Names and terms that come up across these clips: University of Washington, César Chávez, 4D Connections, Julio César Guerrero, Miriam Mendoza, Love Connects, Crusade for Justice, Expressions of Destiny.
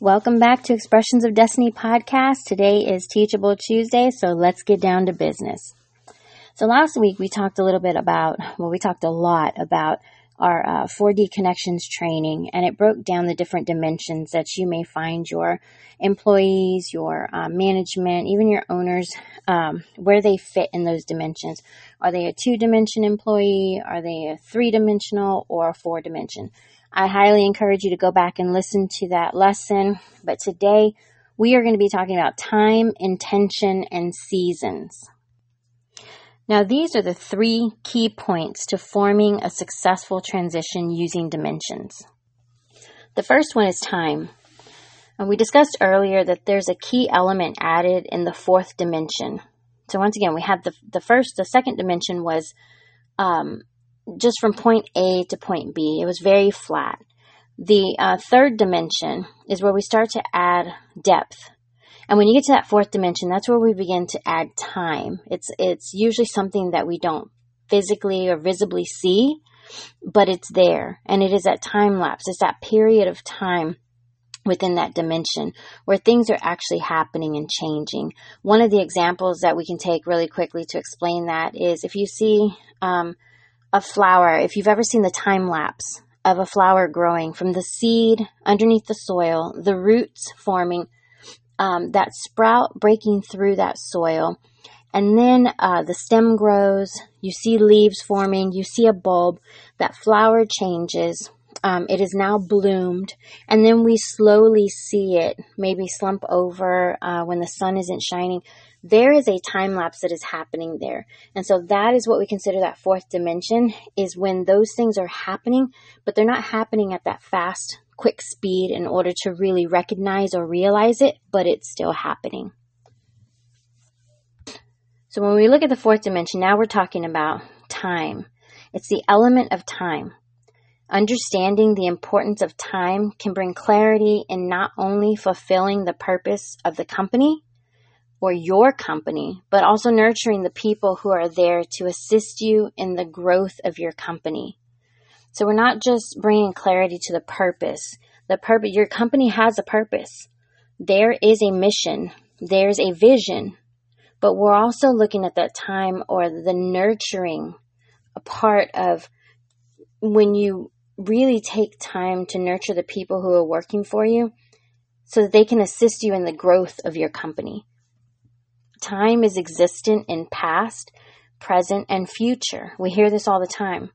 Welcome back to Expressions of Destiny podcast. Today is Teachable Tuesday, so let's get down to business. So last week we talked a little bit about, we talked a lot about our 4D Connections training, and it broke down the different dimensions that you may find your employees, your management, even your owners, where they fit in those dimensions. Are they a 2-dimension employee? Are they a 3-dimensional or a 4-dimension? I highly encourage you to go back and listen to that lesson. But today we are going to be talking about time, intention, and seasons. Now, these are the 3 key points to forming a successful transition using dimensions. The first one is time. And we discussed earlier that there's a key element added in the 4th dimension. So once again, we had the second dimension was just from point A to point B. It was very flat. The 3rd dimension is where we start to add depth. And when you get to that 4th dimension, that's where we begin to add time. It's usually something that we don't physically or visibly see, but it's there. And it is that time lapse. It's that period of time within that dimension where things are actually happening and changing. One of the examples that we can take really quickly to explain that is if you see a flower, if you've ever seen the time lapse of a flower growing from the seed underneath the soil, the roots forming, that sprout breaking through that soil, and then the stem grows, you see leaves forming, you see a bulb, that flower changes, it is now bloomed, and then we slowly see it maybe slump over when the sun isn't shining. There is a time lapse that is happening there. And so that is what we consider that 4th dimension, is when those things are happening, but they're not happening at that fast, quick speed in order to really recognize or realize it, but it's still happening. So when we look at the 4th dimension, now we're talking about time. It's the element of time. Understanding the importance of time can bring clarity in not only fulfilling the purpose of the company or your company, but also nurturing the people who are there to assist you in the growth of your company. So we're not just bringing clarity to the purpose. Your company has a purpose. There is a mission. There's a vision. But we're also looking at that time or the nurturing, a part of when you really take time to nurture the people who are working for you so that they can assist you in the growth of your company. Time is existent in past, present, and future. We hear this all the time.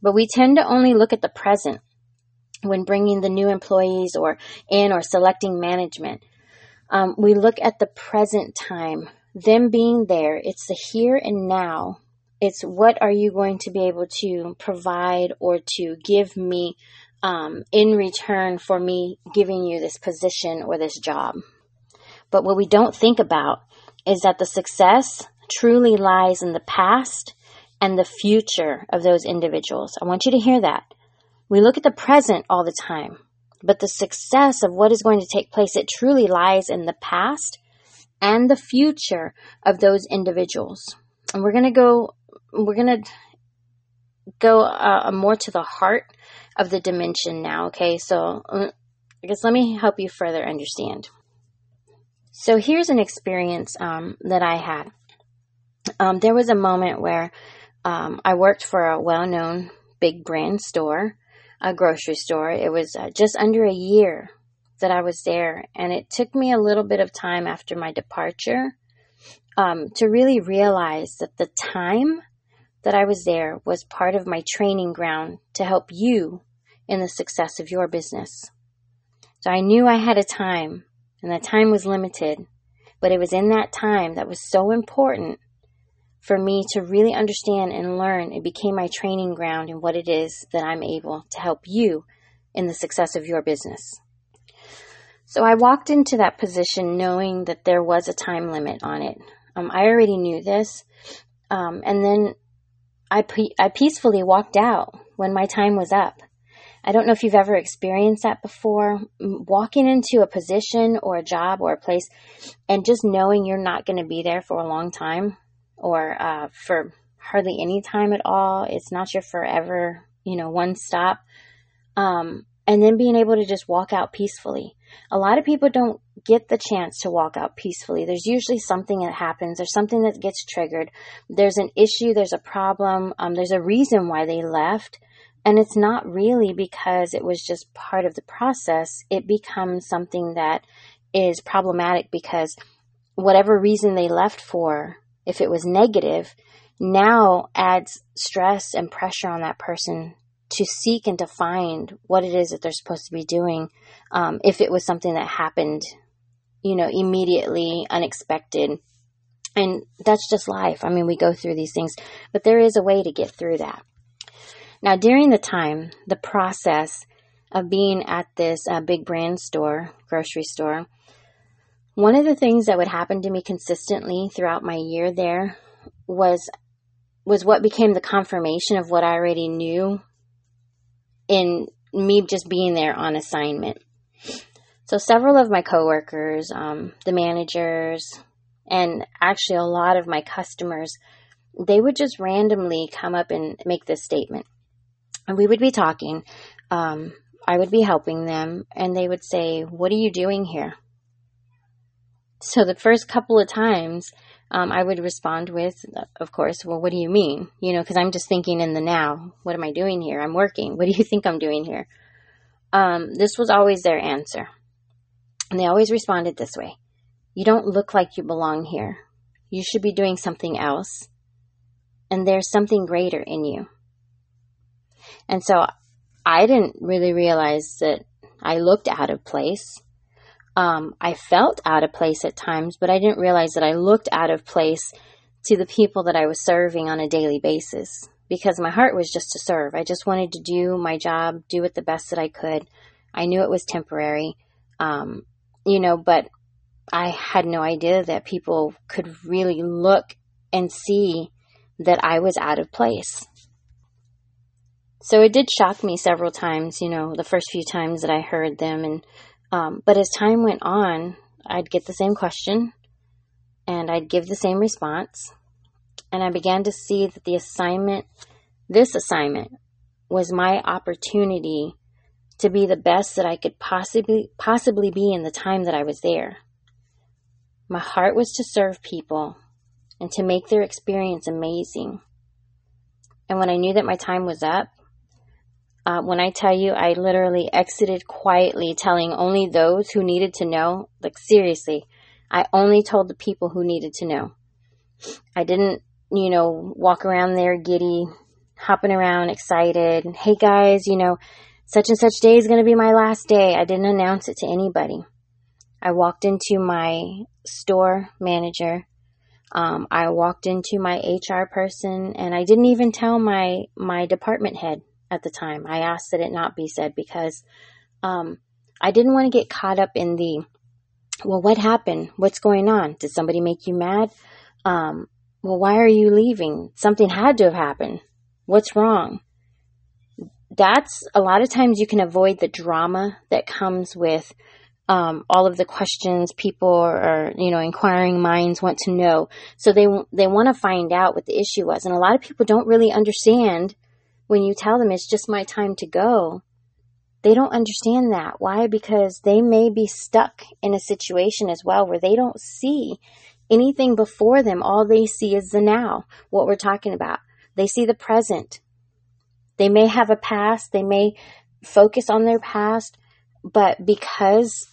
But we tend to only look at the present when bringing the new employees or selecting management. We look at the present time, them being there. It's the here and now. It's what are you going to be able to provide or to give me in return for me giving you this position or this job. But what we don't think about is that the success truly lies in the past and the future of those individuals. I want you to hear that. We look at the present all the time, but the success of what is going to take place, it truly lies in the past and the future of those individuals. And we're going to go more to the heart of the dimension now, okay? So I guess let me help you further understand. So here's an experience that I had. There was a moment where I worked for a well-known big brand store, a grocery store. It was just under a year that I was there, and it took me a little bit of time after my departure to really realize that the time that I was there was part of my training ground to help you in the success of your business. So I knew I had a time, and that time was limited, but it was in that time that was so important for me to really understand and learn. It became my training ground in what it is that I'm able to help you in the success of your business. So I walked into that position knowing that there was a time limit on it. I already knew this. And then I peacefully walked out when my time was up. I don't know if you've ever experienced that before. Walking into a position or a job or a place and just knowing you're not going to be there for a long time, or for hardly any time at all. It's not your forever, one stop. and then being able to just walk out peacefully. A lot of people don't get the chance to walk out peacefully. There's usually something that happens. There's something that gets triggered. There's an issue. There's a problem. There's a reason why they left. And it's not really because it was just part of the process. It becomes something that is problematic because whatever reason they left for, if it was negative, now adds stress and pressure on that person to seek and to find what it is that they're supposed to be doing. If it was something that happened, immediately, unexpected. And that's just life. I mean, we go through these things, but there is a way to get through that. Now, during the time, the process of being at this big brand store, grocery store, one of the things that would happen to me consistently throughout my year there was what became the confirmation of what I already knew in me just being there on assignment. So several of my coworkers, the managers, and actually a lot of my customers, they would just randomly come up and make this statement. And we would be talking, I would be helping them, and they would say, "What are you doing here?" So the first couple of times, I would respond with, of course, "Well, what do you mean?" Because I'm just thinking in the now. What am I doing here? I'm working. What do you think I'm doing here? This was always their answer. And they always responded this way: "You don't look like you belong here. You should be doing something else. And there's something greater in you." And so I didn't really realize that I looked out of place. I felt out of place at times, but I didn't realize that I looked out of place to the people that I was serving on a daily basis, because my heart was just to serve. I just wanted to do my job, do it the best that I could. I knew it was temporary, but I had no idea that people could really look and see that I was out of place. So it did shock me several times, the first few times that I heard them. And but as time went on, I'd get the same question and I'd give the same response. And I began to see that this assignment was my opportunity to be the best that I could possibly be in the time that I was there. My heart was to serve people and to make their experience amazing. And when I knew that my time was up, when I tell you, I literally exited quietly, telling only those who needed to know. Like, seriously, I only told the people who needed to know. I didn't, walk around there giddy, hopping around excited. Hey guys, such and such day is going to be my last day. I didn't announce it to anybody. I walked into my store manager. I walked into my HR person, and I didn't even tell my department head. At the time, I asked that it not be said because I didn't want to get caught up in what happened? What's going on? Did somebody make you mad? Why are you leaving? Something had to have happened. What's wrong? That's a lot of times you can avoid the drama that comes with all of the questions people are, inquiring minds want to know. So they want to find out what the issue was. And a lot of people don't really understand. When you tell them it's just my time to go, they don't understand that. Why? Because they may be stuck in a situation as well where they don't see anything before them. All they see is the now, what we're talking about. They see the present. They may have a past. They may focus on their past, but because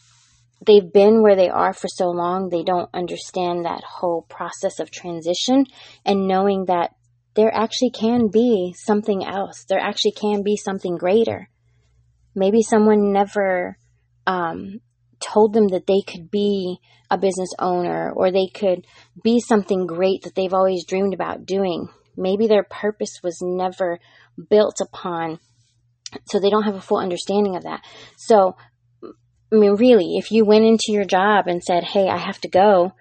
they've been where they are for so long, they don't understand that whole process of transition and knowing that there actually can be something else. There actually can be something greater. Maybe someone never told them that they could be a business owner or they could be something great that they've always dreamed about doing. Maybe their purpose was never built upon, so they don't have a full understanding of that. So, really, if you went into your job and said, "Hey, I have to go,"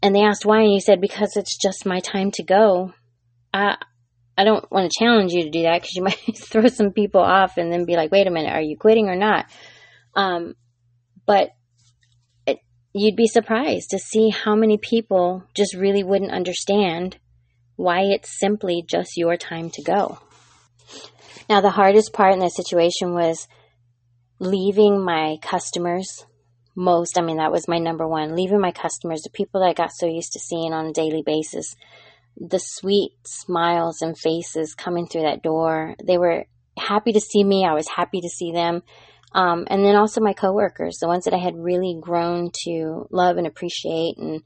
and they asked why, and you said, "Because it's just my time to go," I don't want to challenge you to do that because you might throw some people off and then be like, "Wait a minute, are you quitting or not?" But you'd be surprised to see how many people just really wouldn't understand why it's simply just your time to go. Now, the hardest part in that situation was leaving my customers most. I mean, that was my number one, leaving my customers, the people that I got so used to seeing on a daily basis, the sweet smiles and faces coming through that door. They were happy to see me. I was happy to see them. And then also my coworkers, the ones that I had really grown to love and appreciate and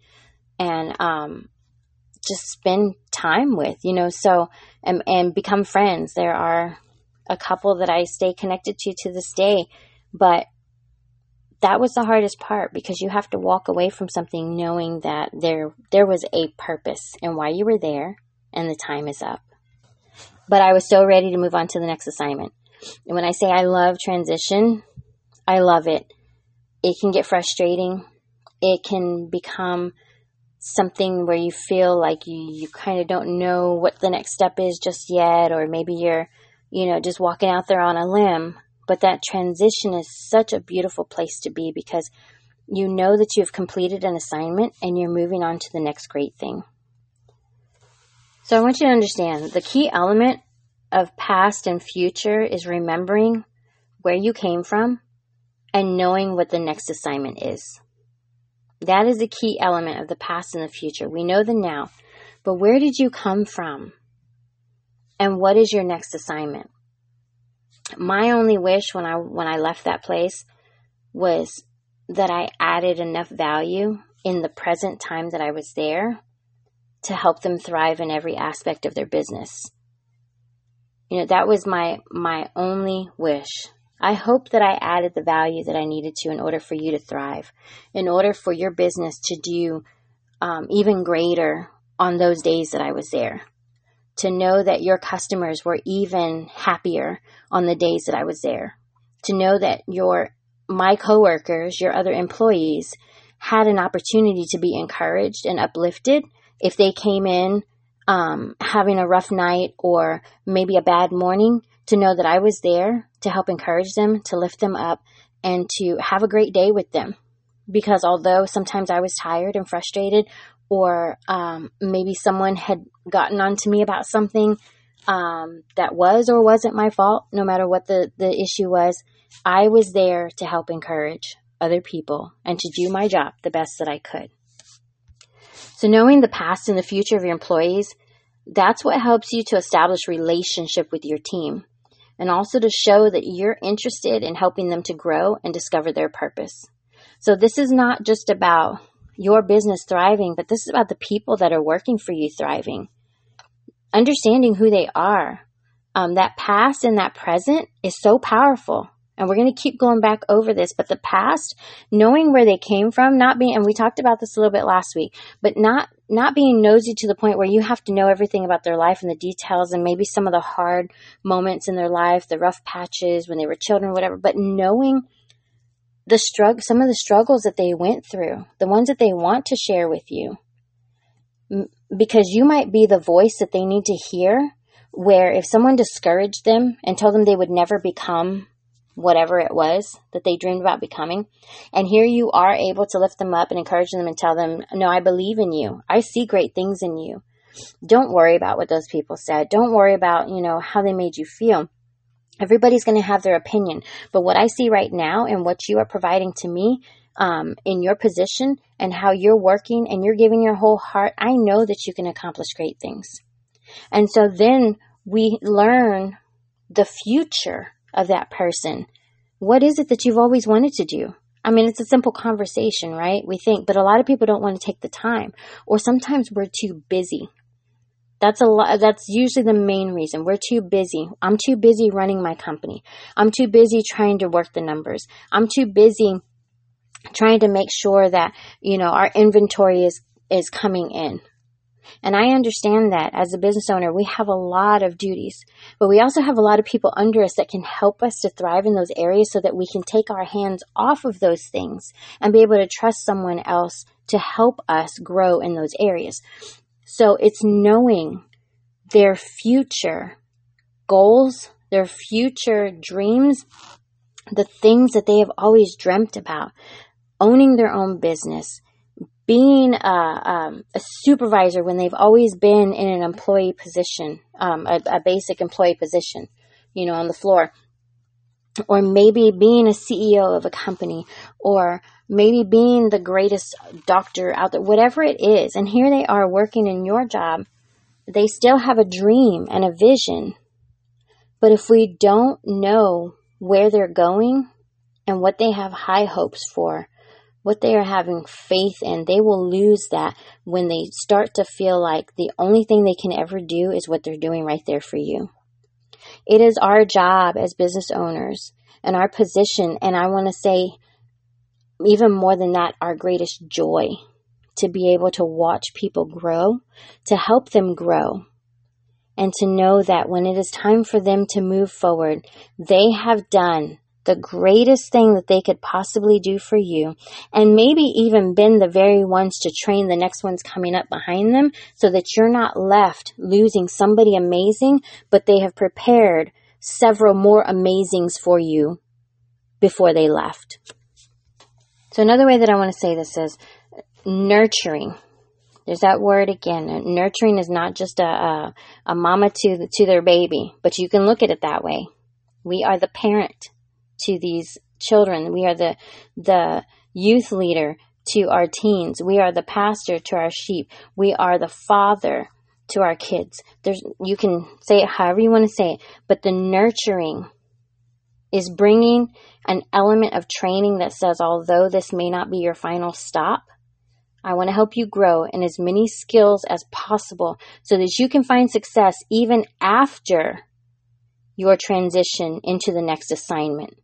just spend time with, you know, so, and become friends. There are a couple that I stay connected to this day, but that was the hardest part, because you have to walk away from something knowing that there was a purpose and why you were there, and the time is up. But I was so ready to move on to the next assignment. And when I say I love transition, I love it. It can get frustrating. It can become something where you feel like you kind of don't know what the next step is just yet, or maybe you're, you know, just walking out there on a limb. But that transition is such a beautiful place to be, because you know that you've completed an assignment and you're moving on to the next great thing. So I want you to understand, the key element of past and future is remembering where you came from and knowing what the next assignment is. That is the key element of the past and the future. We know the now, but where did you come from? And what is your next assignment? My only wish when I left that place was that I added enough value in the present time that I was there to help them thrive in every aspect of their business. You know, that was my only wish. I hope that I added the value that I needed to in order for you to thrive, in order for your business to do even greater on those days that I was there. To know that your customers were even happier on the days that I was there. To know that my coworkers, your other employees, had an opportunity to be encouraged and uplifted if they came in having a rough night or maybe a bad morning, to know that I was there to help encourage them, to lift them up, and to have a great day with them. Because although sometimes I was tired and frustrated, or maybe someone had gotten on to me about something that was or wasn't my fault, no matter what the issue was, I was there to help encourage other people and to do my job the best that I could. So knowing the past and the future of your employees, that's what helps you to establish relationship with your team, and also to show that you're interested in helping them to grow and discover their purpose. So this is not just about your business thriving, but this is about the people that are working for you thriving. Understanding who they are. That past and that present is so powerful. And we're going to keep going back over this, but the past, knowing where they came from, and we talked about this a little bit last week, but not being nosy to the point where you have to know everything about their life and the details and maybe some of the hard moments in their life, the rough patches when they were children, whatever, but knowing some of the struggles that they went through, the ones that they want to share with you, because you might be the voice that they need to hear, where if someone discouraged them and told them they would never become whatever it was that they dreamed about becoming, and here you are able to lift them up and encourage them and tell them, no, I believe in you. I see great things in you. Don't worry about what those people said. Don't worry about, you know, how they made you feel. Everybody's going to have their opinion, but what I see right now and what you are providing to me in your position and how you're working and you're giving your whole heart, I know that you can accomplish great things. And so then we learn the future of that person. What is it that you've always wanted to do? I mean, it's a simple conversation, right? We think, but a lot of people don't want to take the time, or sometimes we're too busy. That's usually the main reason. We're too busy. I'm too busy running my company. I'm too busy trying to work the numbers. I'm too busy trying to make sure that, you know, our inventory is coming in. And I understand that as a business owner, we have a lot of duties, but we also have a lot of people under us that can help us to thrive in those areas so that we can take our hands off of those things and be able to trust someone else to help us grow in those areas. So it's knowing their future goals, their future dreams, the things that they have always dreamt about, owning their own business, being a supervisor when they've always been in an employee position, a basic employee position, you know, on the floor. or maybe being a CEO of a company, or maybe being the greatest doctor out there, whatever it is. And here they are working in your job. They still have a dream and a vision. But if we don't know where they're going and what they have high hopes for, what they are having faith in, they will lose that when they start to feel like the only thing they can ever do is what they're doing right there for you. It is our job as business owners and our position, and I want to say even more than that, our greatest joy, to be able to watch people grow, to help them grow, and to know that when it is time for them to move forward, they have done the greatest thing that they could possibly do for you, and maybe even been the very ones to train the next ones coming up behind them, so that you're not left losing somebody amazing, but they have prepared several more amazings for you before they left. So another way that I want to say this is nurturing. There's that word again. Nurturing is not just a mama to their baby, but you can look at it that way. We are the parent to these children. We are the youth leader to our teens. We are the pastor to our sheep. We are the father to our kids. You can say it however you want to say it, but the nurturing is bringing an element of training that says, although this may not be your final stop, I want to help you grow in as many skills as possible so that you can find success even after your transition into the next assignment.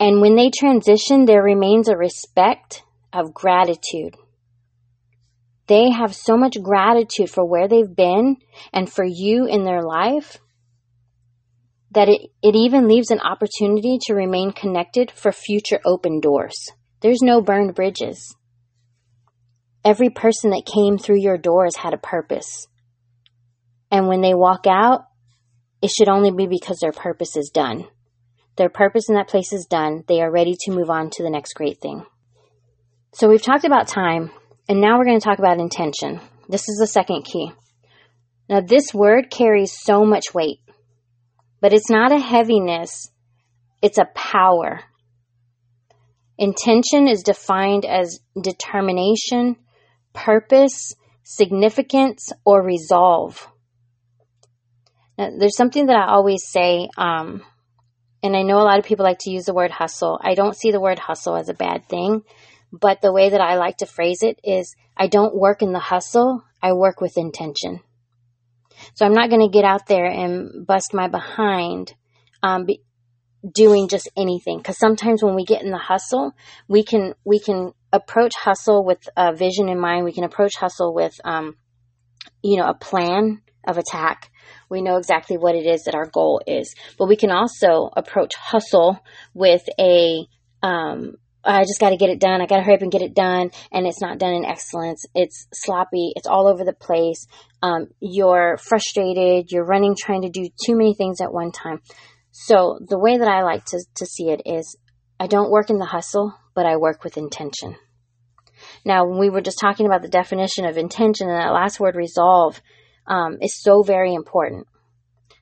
And when they transition, there remains a respect of gratitude. They have so much gratitude for where they've been and for you in their life that it even leaves an opportunity to remain connected for future open doors. There's no burned bridges. Every person that came through your doors had a purpose. And when they walk out, it should only be because their purpose is done. Their purpose in that place is done. They are ready to move on to the next great thing. So we've talked about time, and now we're going to talk about intention. This is the second key. Now, this word carries so much weight, but it's not a heaviness. It's a power. Intention is defined as determination, purpose, significance, or resolve. Now, there's something that I always say, and I know a lot of people like to use the word hustle. I don't see the word hustle as a bad thing, but the way that I like to phrase it is, I don't work in the hustle, I work with intention. So I'm not going to get out there and bust my behind doing just anything, because sometimes when we get in the hustle, we can approach hustle with a vision in mind. We can approach hustle with a plan of attack. We know exactly what it is that our goal is, but we can also approach hustle with I just got to get it done. I got to hurry up and get it done. And it's not done in excellence. It's sloppy. It's all over the place. You're frustrated. You're running, trying to do too many things at one time. So the way that I like to see it is, I don't work in the hustle, but I work with intention. Now, when we were just talking about the definition of intention, and that last word, resolve, is so very important.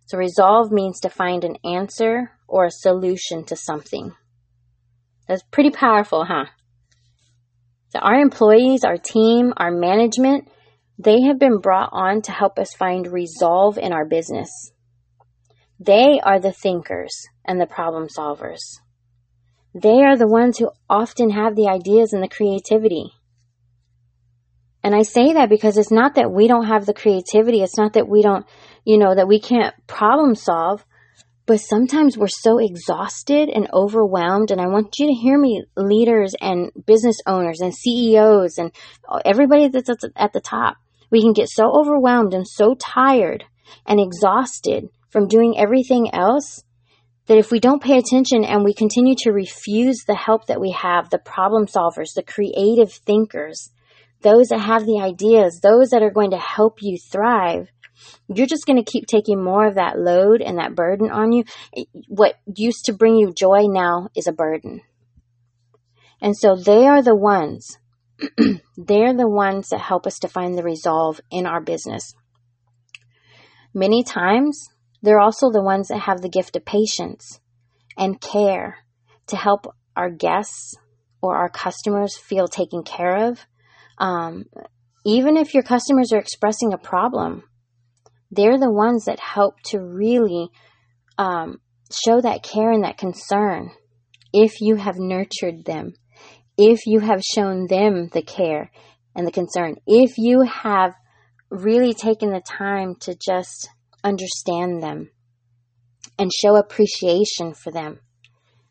So resolve means to find an answer or a solution to something. That's pretty powerful, huh? So our employees, our team, our management, they have been brought on to help us find resolve in our business. They are the thinkers and the problem solvers. They are the ones who often have the ideas and the creativity. And I say that because it's not that we don't have the creativity. It's not that we don't, that we can't problem solve. But sometimes we're so exhausted and overwhelmed. And I want you to hear me, leaders and business owners and CEOs and everybody that's at the top. We can get so overwhelmed and so tired and exhausted from doing everything else that if we don't pay attention and we continue to refuse the help that we have, the problem solvers, the creative thinkers, those that have the ideas, those that are going to help you thrive, you're just going to keep taking more of that load and that burden on you. What used to bring you joy now is a burden. And so they are the ones, they're the ones that help us to find the resolve in our business. Many times, they're also the ones that have the gift of patience. and care to help our guests or our customers feel taken care of. Even if your customers are expressing a problem, they're the ones that help to really show that care and that concern. If you have nurtured them, if you have shown them the care and the concern, if you have really taken the time to just understand them and show appreciation for them,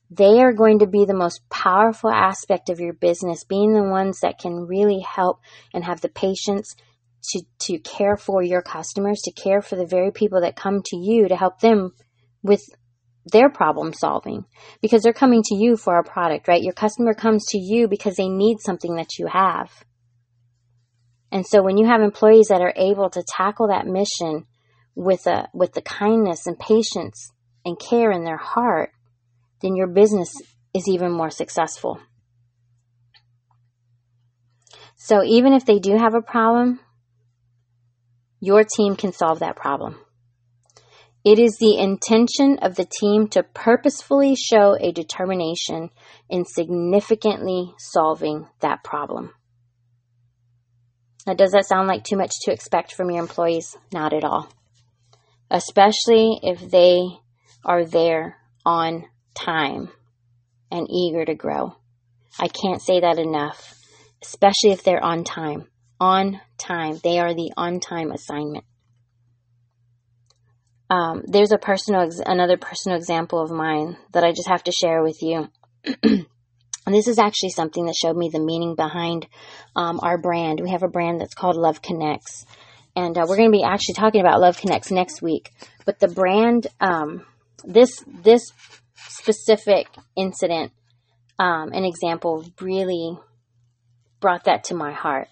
they are going to be the most powerful aspect of your business, being the ones that can really help and have the patience to care for your customers, to care for the very people that come to you to help them with their problem solving, because they're coming to you for a product, right? Your customer comes to you because they need something that you have. And so when you have employees that are able to tackle that mission with the kindness and patience and care in their heart, then your business is even more successful. So even if they do have a problem, your team can solve that problem. It is the intention of the team to purposefully show a determination in significantly solving that problem. Now, does that sound like too much to expect from your employees? Not at all. Especially if they are there on time and eager to grow. I can't say that enough. Especially if they're on time. On time. They are the on-time assignment. There's another personal example of mine that I just have to share with you. And this is actually something that showed me the meaning behind our brand. We have a brand that's called Love Connects. And we're going to be actually talking about Love Connects next week. But the brand, this specific incident, an example, really brought that to my heart.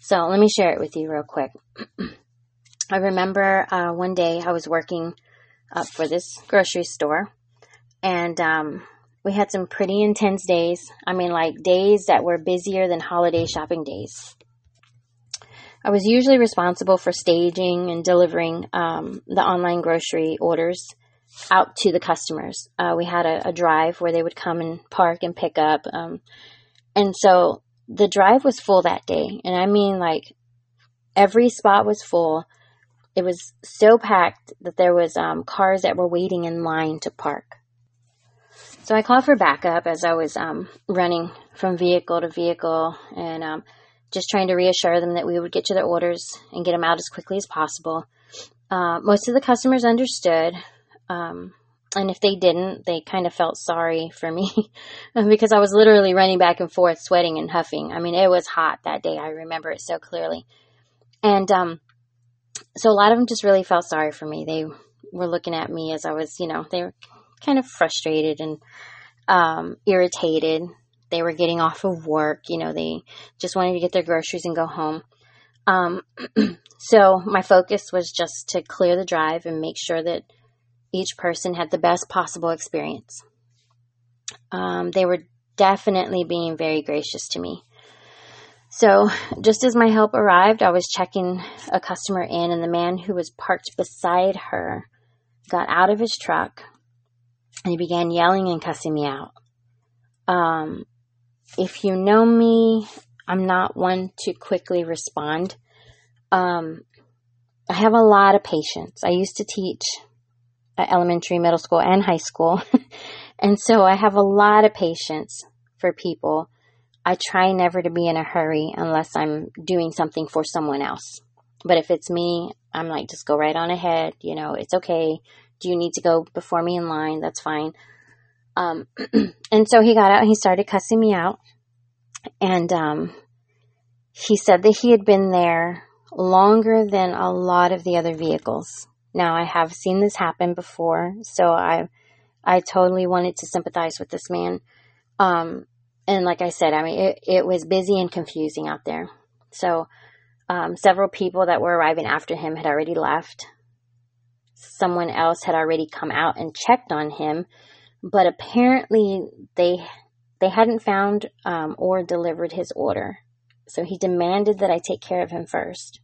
So let me share it with you real quick. I remember one day I was working for this grocery store, and we had some pretty intense days. I mean, like days that were busier than holiday shopping days. I was usually responsible for staging and delivering the online grocery orders out to the customers. We had a drive where they would come and park and pick up. And so the drive was full that day. And I mean, like every spot was full. It was so packed that there was cars that were waiting in line to park. So I called for backup as I was running from vehicle to vehicle and just trying to reassure them that we would get to their orders and get them out as quickly as possible. Most of the customers understood, and if they didn't, they kind of felt sorry for me because I was literally running back and forth, sweating and huffing. I mean, it was hot that day. I remember it so clearly. And so a lot of them just really felt sorry for me. They were looking at me as I was, they were kind of frustrated and irritated. They were getting off of work. They just wanted to get their groceries and go home. So my focus was just to clear the drive and make sure that each person had the best possible experience. They were definitely being very gracious to me. So just as my help arrived, I was checking a customer in, and the man who was parked beside her got out of his truck and he began yelling and cussing me out. If you know me, I'm not one to quickly respond. I have a lot of patience. I used to teach at elementary, middle school, and high school. And so I have a lot of patience for people. I try never to be in a hurry unless I'm doing something for someone else. But if it's me, I'm like, just go right on ahead. It's okay. Do you need to go before me in line? That's fine. And so he got out and he started cussing me out. And he said that he had been there longer than a lot of the other vehicles. Now, I have seen this happen before, so I totally wanted to sympathize with this man. And like I said, I mean, it was busy and confusing out there. So several people that were arriving after him had already left. Someone else had already come out and checked on him, but apparently they hadn't found or delivered his order. So he demanded that I take care of him first.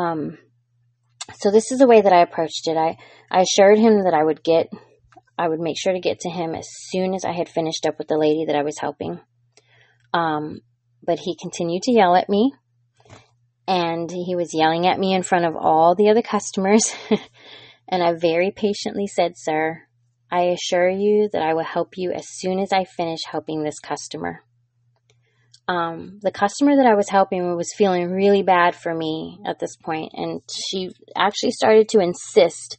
So this is the way that I approached it. I assured him that I would get I would make sure to get to him as soon as I had finished up with the lady that I was helping. But he continued to yell at me, and he was yelling at me in front of all the other customers. And I very patiently said, "Sir, I assure you that I will help you as soon as I finish helping this customer." The customer that I was helping was feeling really bad for me at this point, and she actually started to insist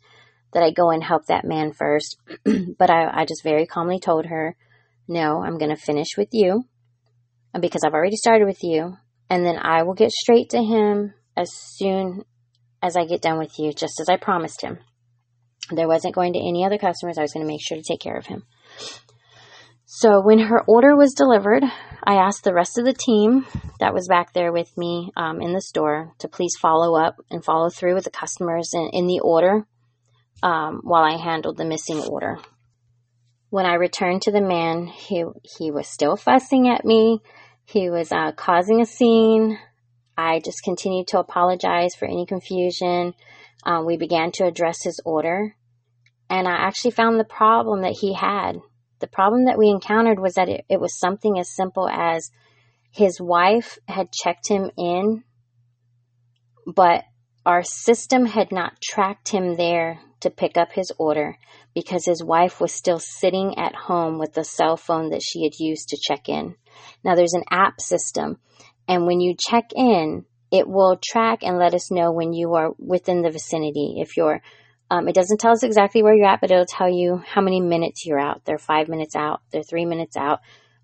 that I go and help that man first. But I just very calmly told her, "No, I'm going to finish with you because I've already started with you. And then I will get straight to him as soon as I get done with you, just as I promised him." There wasn't going to any other customers. I was going to make sure to take care of him. So when her order was delivered, I asked the rest of the team that was back there with me in the store to please follow up and follow through with the customers in the order while I handled the missing order. When I returned to the man, he was still fussing at me. He was causing a scene. I just continued to apologize for any confusion. We began to address his order, and I actually found the problem that he had. The problem that we encountered was that it was something as simple as his wife had checked him in, but our system had not tracked him there to pick up his order because his wife was still sitting at home with the cell phone that she had used to check in. Now, there's an app system, and when you check in, it will track and let us know when you are within the vicinity. If you're, it doesn't tell us exactly where you're at, but it'll tell you how many minutes you're out. They're 5 minutes out. They're 3 minutes out.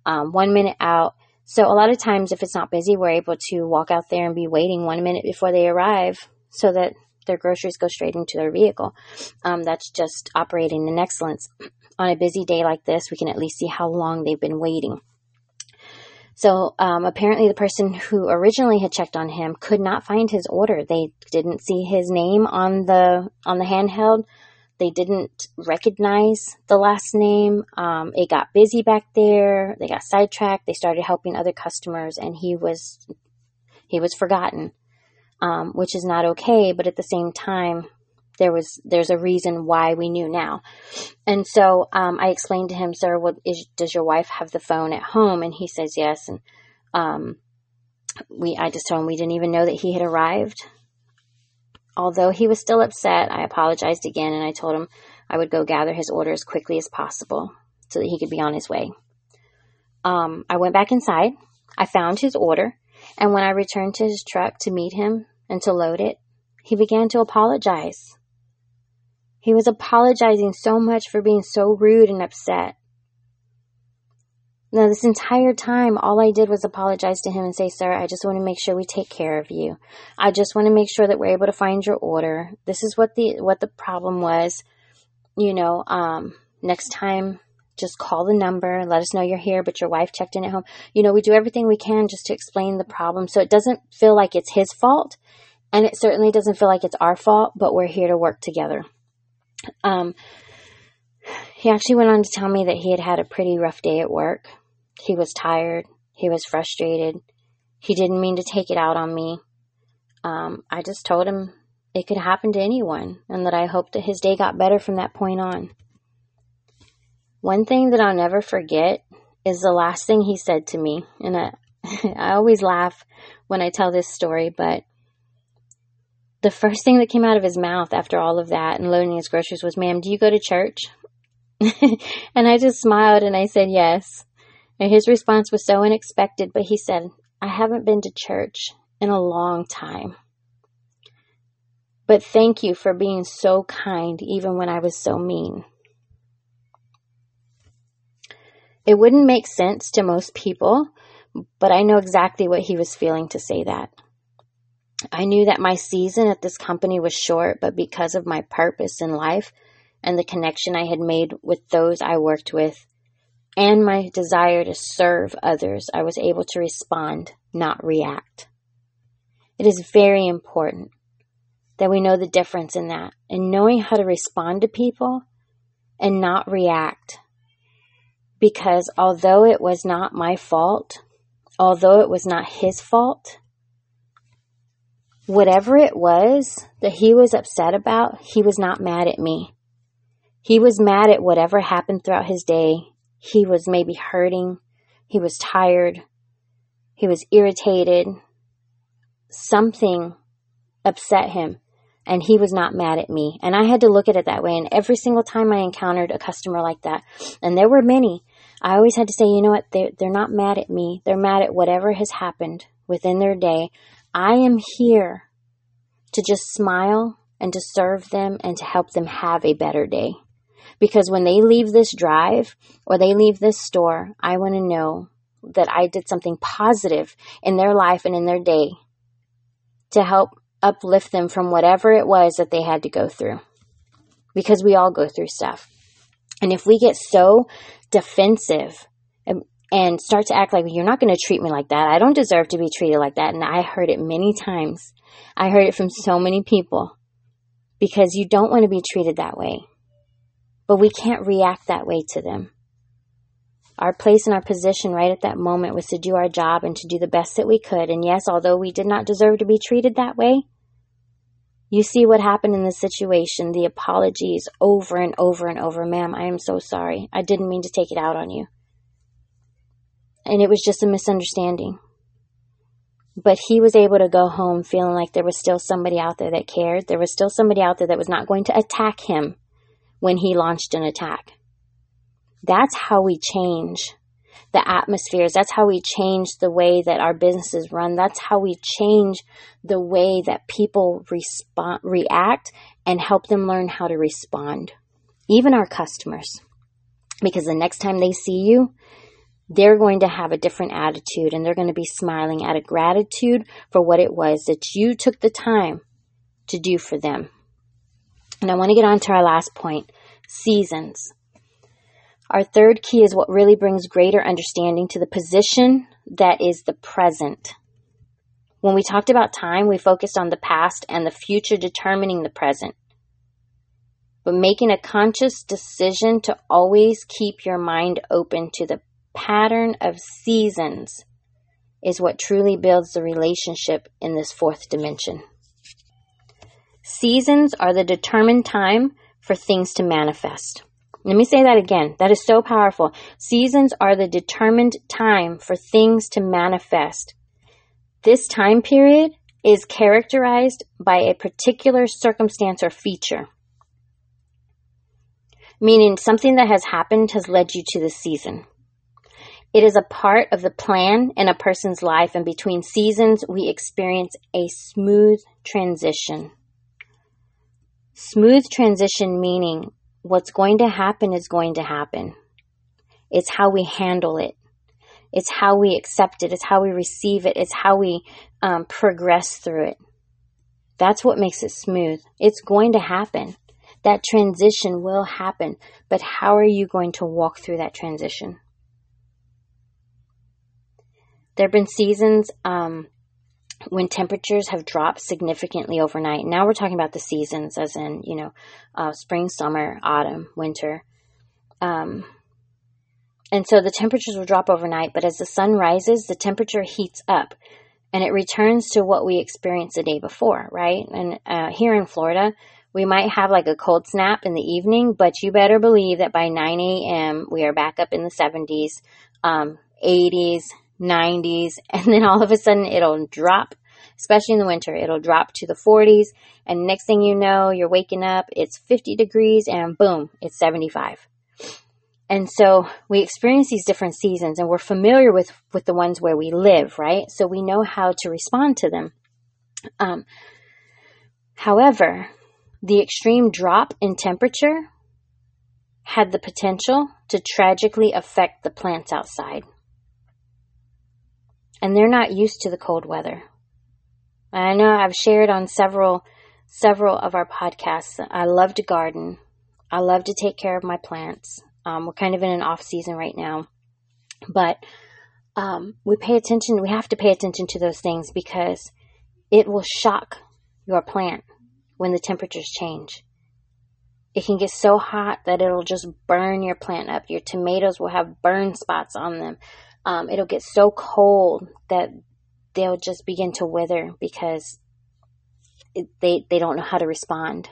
1 minute out. So a lot of times, if it's not busy, we're able to walk out there and be waiting 1 minute before they arrive so that their groceries go straight into their vehicle. That's just operating in excellence. On a busy day like this, we can at least see how long they've been waiting. So apparently the person who originally had checked on him could not find his order. They didn't see his name on the handheld. They didn't recognize the last name. It got busy back there. They got sidetracked. They started helping other customers, and he was forgotten, which is not okay. But at the same time, there's a reason why we knew now. And so I explained to him, "Sir, does your wife have the phone at home?" And he says, "Yes." And I just told him we didn't even know that he had arrived. Although he was still upset, I apologized again, and I told him I would go gather his order as quickly as possible so that he could be on his way. I went back inside. I found his order, and when I returned to his truck to meet him and to load it, he began to apologize. He was apologizing so much for being so rude and upset. Now, this entire time, all I did was apologize to him and say, "Sir, I just want to make sure we take care of you. I just want to make sure that we're able to find your order. This is what the problem was. Next time, just call the number. Let us know you're here, but your wife checked in at home." We do everything we can just to explain the problem so it doesn't feel like it's his fault. And it certainly doesn't feel like it's our fault, but we're here to work together. He actually went on to tell me that he had a pretty rough day at work. He was tired. He was frustrated. He didn't mean to take it out on me. I just told him it could happen to anyone, and that I hoped that his day got better from that point on. One thing that I'll never forget is the last thing he said to me. And I always laugh when I tell this story, but the first thing that came out of his mouth after all of that and loading his groceries was, "Ma'am, do you go to church?" And I just smiled and I said, "Yes." And his response was so unexpected, but he said, "I haven't been to church in a long time. But thank you for being so kind, even when I was so mean." It wouldn't make sense to most people, but I know exactly what he was feeling to say that. I knew that my season at this company was short, but because of my purpose in life and the connection I had made with those I worked with and my desire to serve others, I was able to respond, not react. It is very important that we know the difference in that, and knowing how to respond to people and not react. Because although it was not my fault, although it was not his fault, whatever it was that he was upset about, he was not mad at me. He was mad at whatever happened throughout his day. He was maybe hurting. He was tired. He was irritated. Something upset him, and he was not mad at me. And I had to look at it that way. And every single time I encountered a customer like that, and there were many, I always had to say, you know what, they're not mad at me. They're mad at whatever has happened within their day. I am here to just smile and to serve them and to help them have a better day. Because when they leave this drive or they leave this store, I want to know that I did something positive in their life and in their day to help uplift them from whatever it was that they had to go through. Because we all go through stuff. And if we get so defensive and start to act like, you're not going to treat me like that, I don't deserve to be treated like that. And I heard it many times. I heard it from so many people. Because you don't want to be treated that way. But we can't react that way to them. Our place and our position right at that moment was to do our job and to do the best that we could. And yes, although we did not deserve to be treated that way, you see what happened in this situation, the apologies over and over and over. Ma'am, I am so sorry. I didn't mean to take it out on you. And it was just a misunderstanding. But he was able to go home feeling like there was still somebody out there that cared. There was still somebody out there that was not going to attack him when he launched an attack. That's how we change the atmospheres. That's how we change the way that our businesses run. That's how we change the way that people react and help them learn how to respond. Even our customers. Because the next time they see you, they're going to have a different attitude and they're going to be smiling out of gratitude for what it was that you took the time to do for them. And I want to get on to our last point, seasons. Our third key is what really brings greater understanding to the position that is the present. When we talked about time, we focused on the past and the future determining the present. But making a conscious decision to always keep your mind open to the pattern of seasons is what truly builds the relationship in this fourth dimension. Seasons are the determined time for things to manifest. Let me say that again. That is so powerful. Seasons are the determined time for things to manifest. This time period is characterized by a particular circumstance or feature. Meaning something that has happened has led you to the season. It is a part of the plan in a person's life, and between seasons, we experience a smooth transition. Smooth transition meaning what's going to happen is going to happen. It's how we handle it. It's how we accept it. It's how we receive it. It's how we progress through it. That's what makes it smooth. It's going to happen. That transition will happen. But how are you going to walk through that transition? There have been seasons when temperatures have dropped significantly overnight. Now we're talking about the seasons as in, spring, summer, autumn, winter. And so the temperatures will drop overnight, but as the sun rises, the temperature heats up and it returns to what we experienced the day before, right? And here in Florida, we might have like a cold snap in the evening, but you better believe that by 9 a.m., we are back up in the 70s, 80s, 90s, and then all of a sudden it'll drop, especially in the winter, it'll drop to the 40s, and next thing you know, you're waking up, it's 50 degrees, and boom, it's 75. And so we experience these different seasons, and we're familiar with the ones where we live, right? So we know how to respond to them. However, the extreme drop in temperature had the potential to tragically affect the plants outside. And they're not used to the cold weather. I know I've shared on several of our podcasts. I love to garden. I love to take care of my plants. We're kind of in an off season right now. But we have to pay attention to those things because it will shock your plant when the temperatures change. It can get so hot that it'll just burn your plant up. Your tomatoes will have burn spots on them. It'll get so cold that they'll just begin to wither because they don't know how to respond.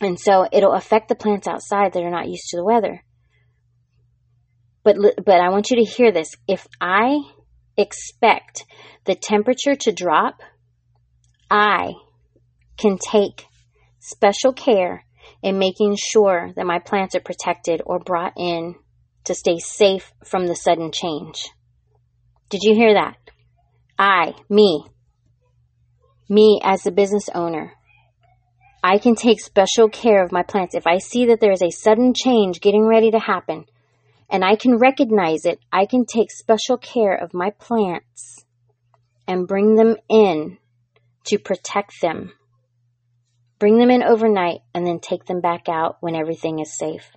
And so it'll affect the plants outside that are not used to the weather. But I want you to hear this. If I expect the temperature to drop, I can take special care in making sure that my plants are protected or brought in to stay safe from the sudden change. Did you hear that? Me as the business owner, I can take special care of my plants. If I see that there is a sudden change getting ready to happen and I can recognize it, I can take special care of my plants and bring them in to protect them. Bring them in overnight and then take them back out when everything is safe.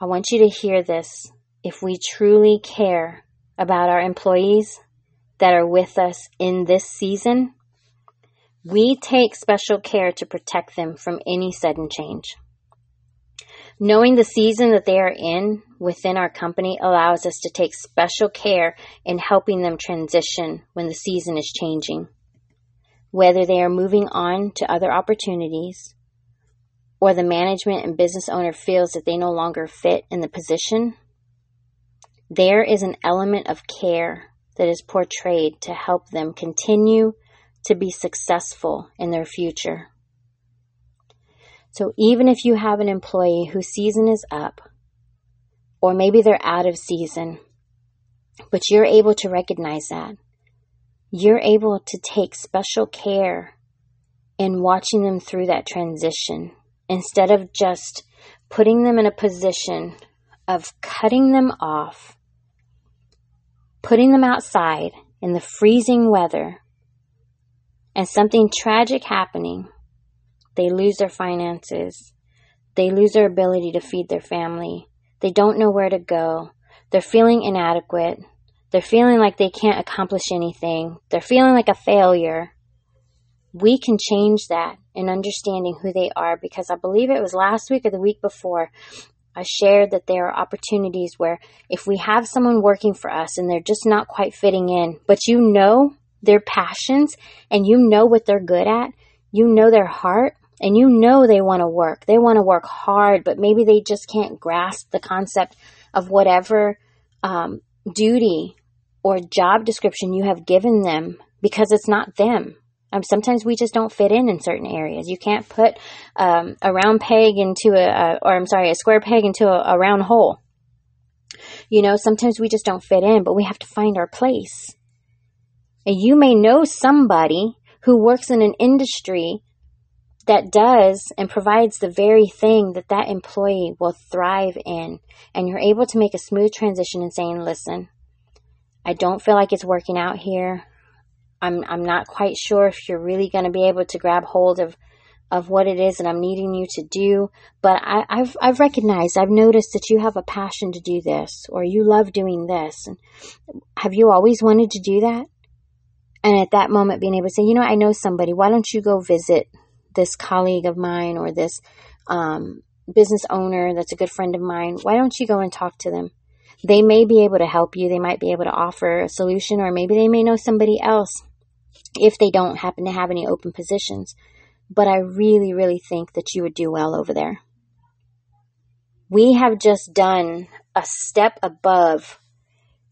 I want you to hear this. If we truly care about our employees that are with us in this season, we take special care to protect them from any sudden change. Knowing the season that they are in within our company allows us to take special care in helping them transition when the season is changing. Whether they are moving on to other opportunities or the management and business owner feels that they no longer fit in the position, there is an element of care that is portrayed to help them continue to be successful in their future. So even if you have an employee whose season is up, or maybe they're out of season, but you're able to recognize that, you're able to take special care in watching them through that transition instead of just putting them in a position of cutting them off, putting them outside in the freezing weather, and something tragic happening. They lose their finances. They lose their ability to feed their family. They don't know where to go. They're feeling inadequate. They're feeling like they can't accomplish anything. They're feeling like a failure. We can change that in understanding who they are, because I believe it was last week or the week before, I shared that there are opportunities where if we have someone working for us and they're just not quite fitting in, but you know their passions and you know what they're good at, you know their heart, and you know they want to work. They want to work hard, but maybe they just can't grasp the concept of whatever duty or job description you have given them, because it's not them. Sometimes we just don't fit in certain areas. You can't put a square peg into a round hole. You know, sometimes we just don't fit in, but we have to find our place. And you may know somebody who works in an industry that does and provides the very thing that employee will thrive in. And you're able to make a smooth transition and saying, listen, I don't feel like it's working out here. I'm not quite sure if you're really going to be able to grab hold of what it is that I'm needing you to do. But I've recognized, I've noticed that you have a passion to do this, or you love doing this. And have you always wanted to do that? And at that moment being able to say, you know, I know somebody. Why don't you go visit this colleague of mine or this business owner that's a good friend of mine? Why don't you go and talk to them? They may be able to help you. They might be able to offer a solution, or maybe they may know somebody else if they don't happen to have any open positions. But I really, really think that you would do well over there. We have just done a step above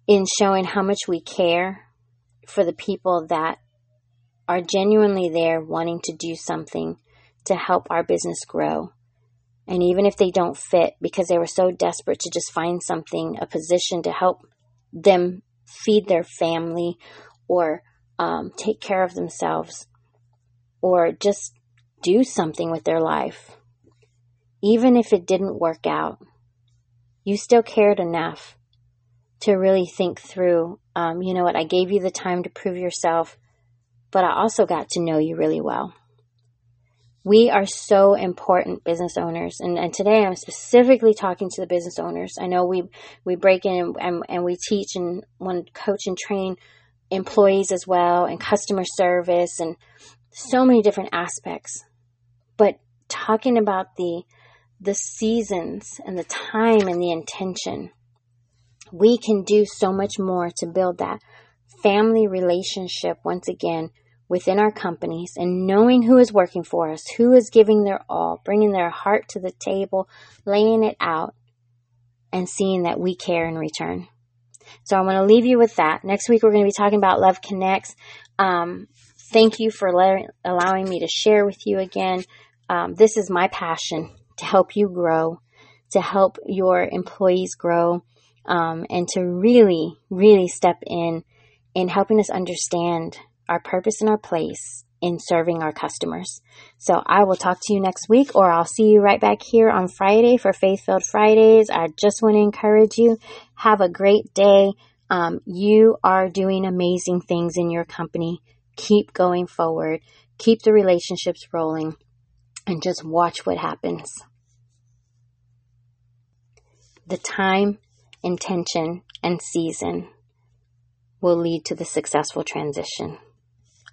in showing how much we care for the people that are genuinely there wanting to do something to help our business grow. And even if they don't fit, because they were so desperate to just find something, a position to help them feed their family or take care of themselves or just do something with their life. Even if it didn't work out, you still cared enough to really think through, you know what, I gave you the time to prove yourself, but I also got to know you really well. We are so important, business owners. And today I'm specifically talking to the business owners. I know we break in and we teach and want to coach and train employees as well, and customer service, and so many different aspects. But talking about the seasons and the time and the intention, we can do so much more to build that family relationship once again within our companies and knowing who is working for us, who is giving their all, bringing their heart to the table, laying it out, and seeing that we care in return. So I want to leave you with that. Next week, we're going to be talking about Love Connects. Thank you for allowing me to share with you again. This is my passion, to help you grow, to help your employees grow, and to really, really step in helping us understand our purpose and our place in serving our customers. So I will talk to you next week, or I'll see you right back here on Friday for Faith-Filled Fridays. I just want to encourage you. Have a great day. You are doing amazing things in your company. Keep going forward. Keep the relationships rolling and just watch what happens. The time, intention, and season will lead to the successful transition.